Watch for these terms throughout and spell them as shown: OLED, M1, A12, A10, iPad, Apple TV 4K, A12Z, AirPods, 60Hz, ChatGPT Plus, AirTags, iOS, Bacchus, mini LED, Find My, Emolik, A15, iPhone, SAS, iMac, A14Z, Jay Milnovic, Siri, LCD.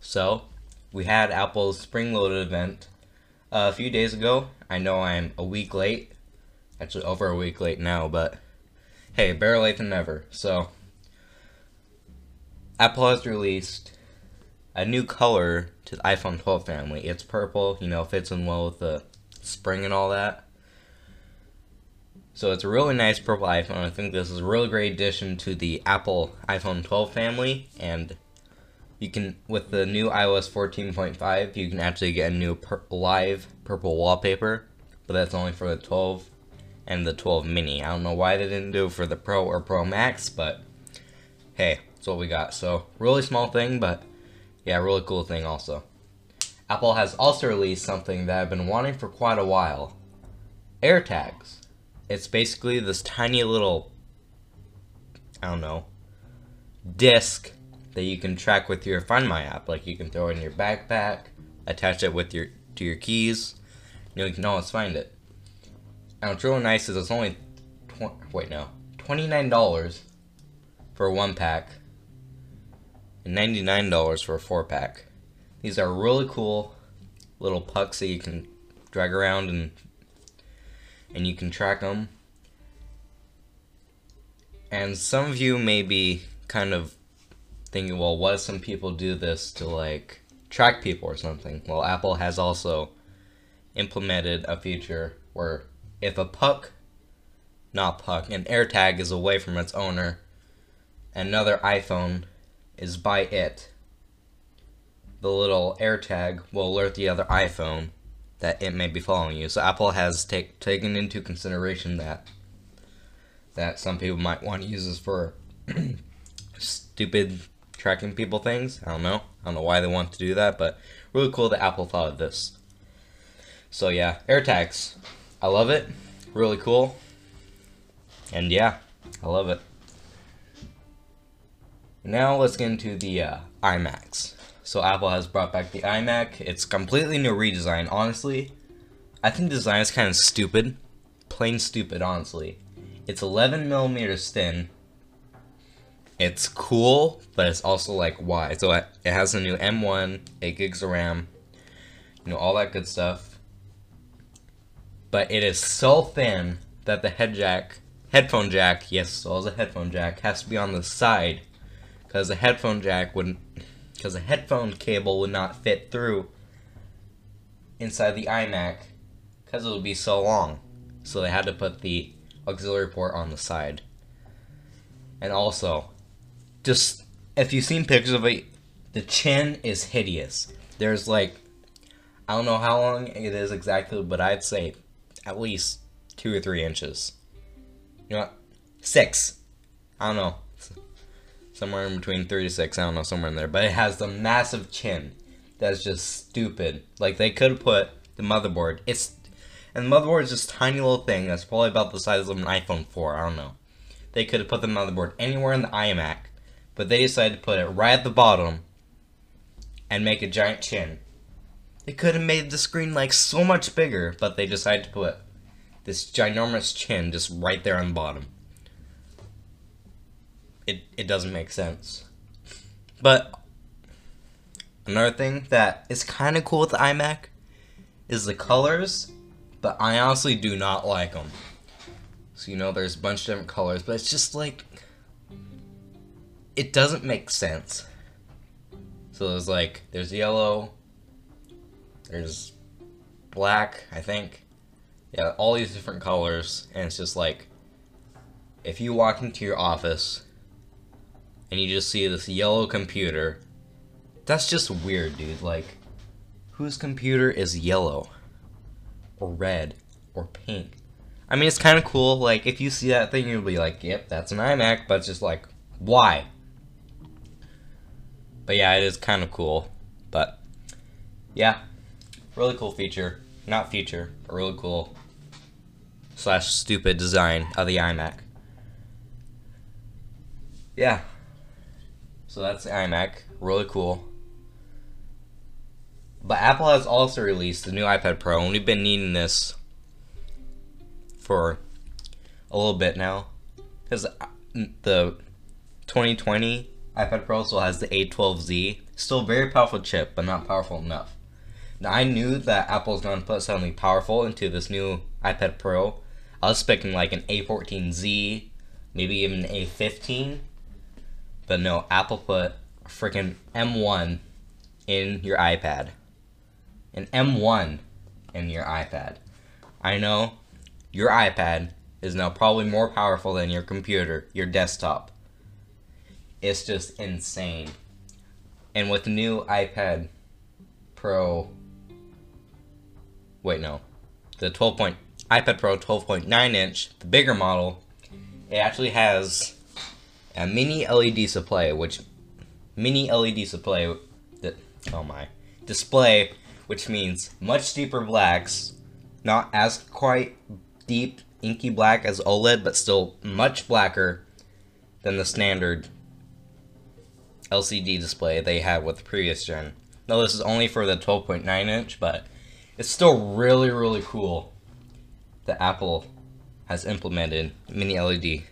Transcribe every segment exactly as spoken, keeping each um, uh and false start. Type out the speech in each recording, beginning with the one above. So we had Apple's spring-loaded event a few days ago. I know I'm a week late, actually over a week late now, but hey, better late than never. So Apple has released a new color to the iPhone twelve family. It's purple, you know, fits in well with the spring and all that. So it's a really nice purple iPhone. I think this is a really great addition to the Apple iPhone twelve family, and you can, with the new iOS fourteen point five, you can actually get a new pur live purple wallpaper, but that's only for the twelve and the twelve mini. I don't know why they didn't do it for the Pro or Pro Max, but hey, that's what we got. So really small thing, but yeah, really cool thing also. Apple has also released something that I've been wanting for quite a while, AirTags. It's basically this tiny little, I don't know, disc that you can track with your Find My app. Like, you can throw it in your backpack, attach it with your to your keys, and you can always find it. And what's really nice is it's only, wait no, twenty-nine dollars for one pack, and ninety-nine dollars for a four pack. These are really cool little pucks that you can drag around and and you can track them. And some of you may be kind of thinking, well, what if some people do this to like track people or something? Well, Apple has also implemented a feature where if a puck, not puck, an AirTag is away from its owner, another iPhone is by it, the little AirTag will alert the other iPhone that it may be following you. So Apple has take, taken into consideration that that some people might want to use this for stupid tracking people things. I don't know. I don't know why they want to do that, but really cool that Apple thought of this. So yeah, AirTags. I love it. Really cool. And yeah, I love it. Now let's get into the uh, iMacs. So Apple has brought back the iMac. It's completely new redesign. Honestly, I think the design is kind of stupid, plain stupid. Honestly, it's eleven millimeters thin. It's cool, but it's also like, why? So it has a new M one, eight gigs of RAM, you know, all that good stuff. But it is so thin that the head jack, headphone jack, yes, so it's a headphone jack, has to be on the side, because the headphone jack wouldn't. Because a headphone cable would not fit through inside the iMac because it would be so long. So they had to put the auxiliary port on the side. And also, just if you've seen pictures of it, the chin is hideous. There's like, I don't know how long it is exactly, but I'd say at least two or three inches. You know what? Six. I don't know. Somewhere in between three to six, I don't know, somewhere in there. But it has the massive chin. That's just stupid. Like, they could have put the motherboard. It's, and the motherboard is this tiny little thing that's probably about the size of an iPhone four, I don't know. They could have put the motherboard anywhere in the iMac, but they decided to put it right at the bottom and make a giant chin. They could have made the screen, like, so much bigger, but they decided to put this ginormous chin just right there on the bottom. It, it doesn't make sense. But another thing that is kind of cool with the iMac is the colors, but I honestly do not like them. So, you know, there's a bunch of different colors, but it's just like, it doesn't make sense. So there's like, there's yellow, there's black, I think. Yeah, all these different colors, and it's just like, if you walk into your office and you just see this yellow computer, that's just weird, dude. Like, whose computer is yellow or red or pink? I mean, it's kind of cool. Like, if you see that thing, you'll be like, yep, that's an iMac, but it's just like, why? But yeah, it is kind of cool. But yeah, really cool feature, not feature, but really cool slash stupid design of the iMac. Yeah, so that's the iMac, really cool. But Apple has also released the new iPad Pro, and we've been needing this for a little bit now, because the twenty twenty iPad Pro still has the A twelve Z Still very powerful chip, but not powerful enough. Now, I knew that Apple's going to put something powerful into this new iPad Pro. I was expecting like an A fourteen Z, maybe even an A fifteen. But no, Apple put a freaking M one in your iPad. An M one in your iPad. I know your iPad is now probably more powerful than your computer, your desktop. It's just insane. And with the new iPad Pro, wait no, the twelve point, iPad Pro twelve point nine inch, the bigger model, it actually has a mini L E D display, which mini L E D display, that oh my, display, which means much deeper blacks, not as quite deep inky black as OLED, but still much blacker than the standard L C D display they had with the previous gen. Now this is only for the twelve point nine inch, but it's still really, really cool that Apple has implemented mini L E D.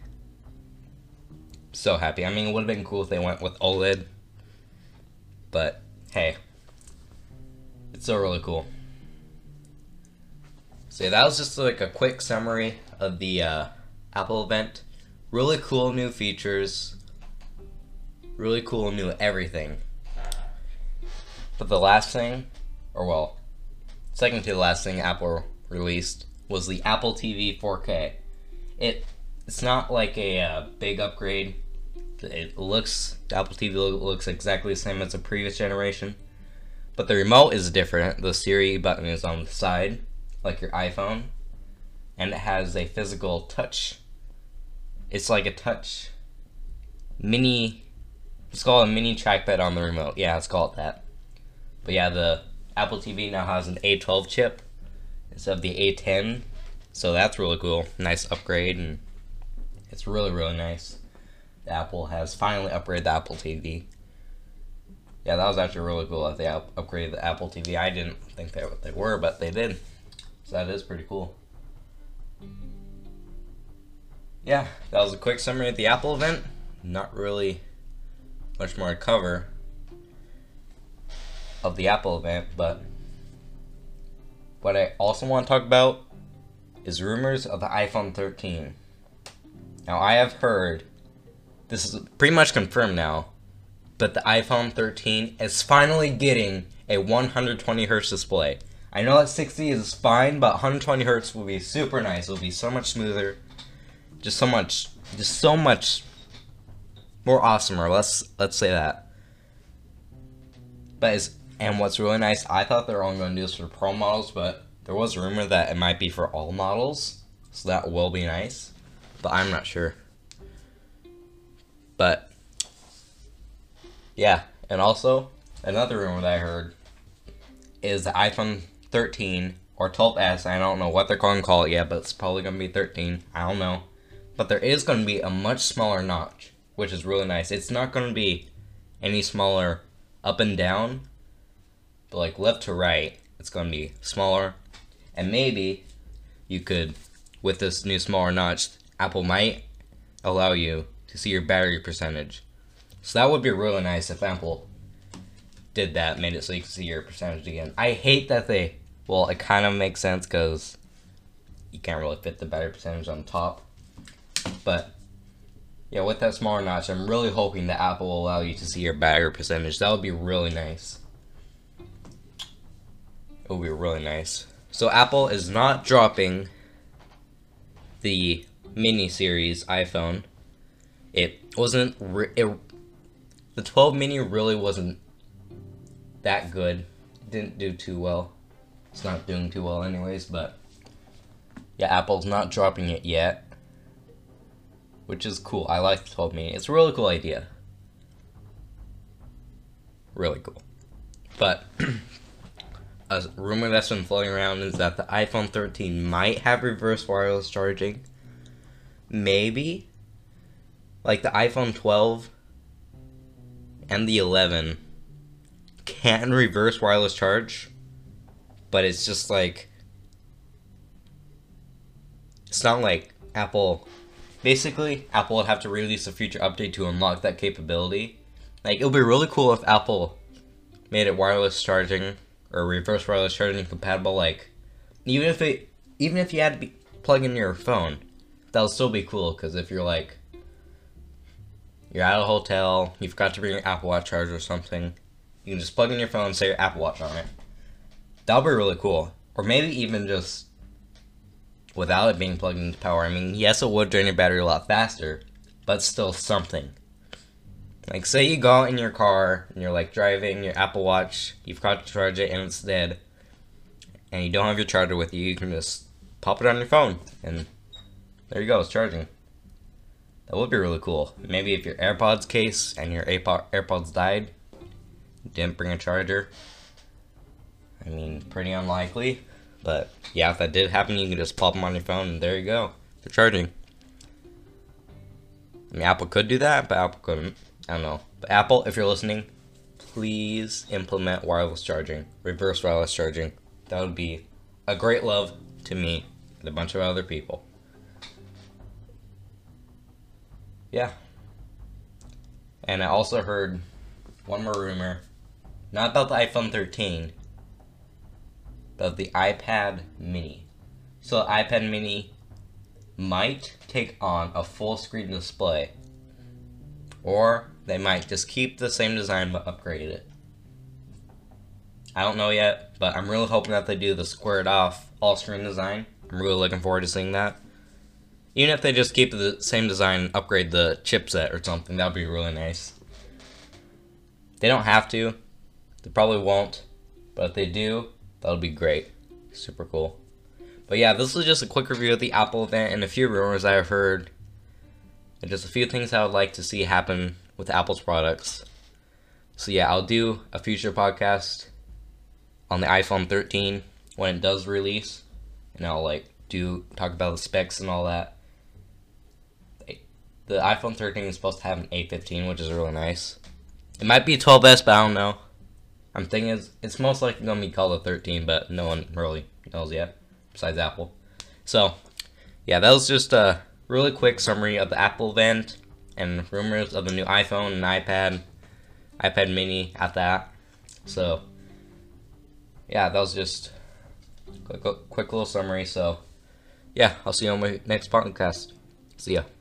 So happy. I mean, it would have been cool if they went with OLED, but hey, it's still really cool. So yeah, that was just like a quick summary of the uh, Apple event. Really cool new features. Really cool new everything. But the last thing, or well, second to the last thing Apple released was the Apple T V four K. It it's not like a uh, big upgrade. It looks the Apple T V looks exactly the same as the previous generation, but the remote is different. The Siri button is on the side, like your iPhone, and it has a physical touch. It's like a touch mini. Let's call it a mini trackpad on the remote. Yeah, let's call it that. But yeah, the Apple T V now has an A twelve chip instead of the A ten, so that's really cool. Nice upgrade, and it's really, really nice. The Apple has finally upgraded the Apple T V. Yeah, that was actually really cool that they up upgraded the Apple T V. I didn't think that what they were, but they did. So that is pretty cool. Yeah, that was a quick summary of the Apple event. Not really much more to cover of the Apple event, but what I also want to talk about is rumors of the iPhone thirteen. Now, I have heard, this is pretty much confirmed now, but the iPhone thirteen is finally getting a one hundred twenty hertz display. I know that sixty is fine, but one hundred twenty hertz will be super nice. It'll be so much smoother, just so much, just so much more awesomer, let's let's say that. But it's, and what's really nice, I thought they were only going to do this for Pro models, but there was a rumor that it might be for all models, so that will be nice, but I'm not sure. But yeah, and also another rumor that I heard is the iPhone thirteen or twelve S. I don't know what they're going to call it yet, but it's probably going to be thirteen. I don't know, but there is going to be a much smaller notch, which is really nice. It's not going to be any smaller up and down, but like left to right, it's going to be smaller. And maybe you could, with this new smaller notch, Apple might allow you to see your battery percentage. So that would be really nice if Apple did that, made it so you can see your percentage again. I hate that they, well, it kind of makes sense because you can't really fit the battery percentage on top, but yeah, with that smaller notch, I'm really hoping that Apple will allow you to see your battery percentage. That would be really nice. It would be really nice. So Apple is not dropping the mini series iPhone. It wasn't, re it, the twelve mini really wasn't that good. It didn't do too well. It's not doing too well anyways, but yeah, Apple's not dropping it yet, which is cool. I like the twelve mini. It's a really cool idea. Really cool. But a rumor that's been floating around is that the iPhone thirteen might have reverse wireless charging. Maybe. Like the iPhone twelve and the eleven can reverse wireless charge, but it's just like, it's not like Apple. Basically, Apple would have to release a future update to unlock that capability. Like, it would be really cool if Apple made it wireless charging or reverse wireless charging compatible. Like, even if it, even if you had to be, plug in your phone, that'll still be cool. Because if you're like, you're at a hotel, you forgot to bring your Apple Watch charger or something, you can just plug in your phone and set your Apple Watch on it. That'll be really cool. Or maybe even just without it being plugged into power. I mean, yes, it would drain your battery a lot faster, but still something. Like, say you go out in your car, and you're, like, driving your Apple Watch, you forgot to charge it, and it's dead, and you don't have your charger with you, you can just pop it on your phone, and there you go, it's charging. That would be really cool. Maybe if your AirPods case and your AirPods died, didn't bring a charger. I mean, pretty unlikely, but yeah, if that did happen, you can just pop them on your phone, and there you go, they're charging. I mean, Apple could do that, but Apple couldn't. I don't know. But Apple, if you're listening, please implement wireless charging, reverse wireless charging. That would be a great love to me and a bunch of other people. Yeah. And I also heard one more rumor, not about the iPhone thirteen, but the iPad mini. So the iPad mini might take on a full screen display, or they might just keep the same design but upgrade it. I don't know yet, but I'm really hoping that they do the squared off all screen design. I'm really looking forward to seeing that. Even if they just keep the same design and upgrade the chipset or something, that would be really nice. They don't have to. They probably won't. But if they do, that'll be great. Super cool. But yeah, this was just a quick review of the Apple event and a few rumors I have heard, and just a few things I would like to see happen with Apple's products. So yeah, I'll do a future podcast on the iPhone thirteen when it does release, and I'll like do talk about the specs and all that. The iPhone thirteen is supposed to have an A fifteen, which is really nice. It might be twelve S, but I don't know. I'm thinking it's, it's most likely going to be called a thirteen, but no one really knows yet, besides Apple. So yeah, that was just a really quick summary of the Apple event and rumors of the new iPhone and iPad, iPad mini at that. So yeah, that was just a quick, quick little summary. So yeah, I'll see you on my next podcast. See ya.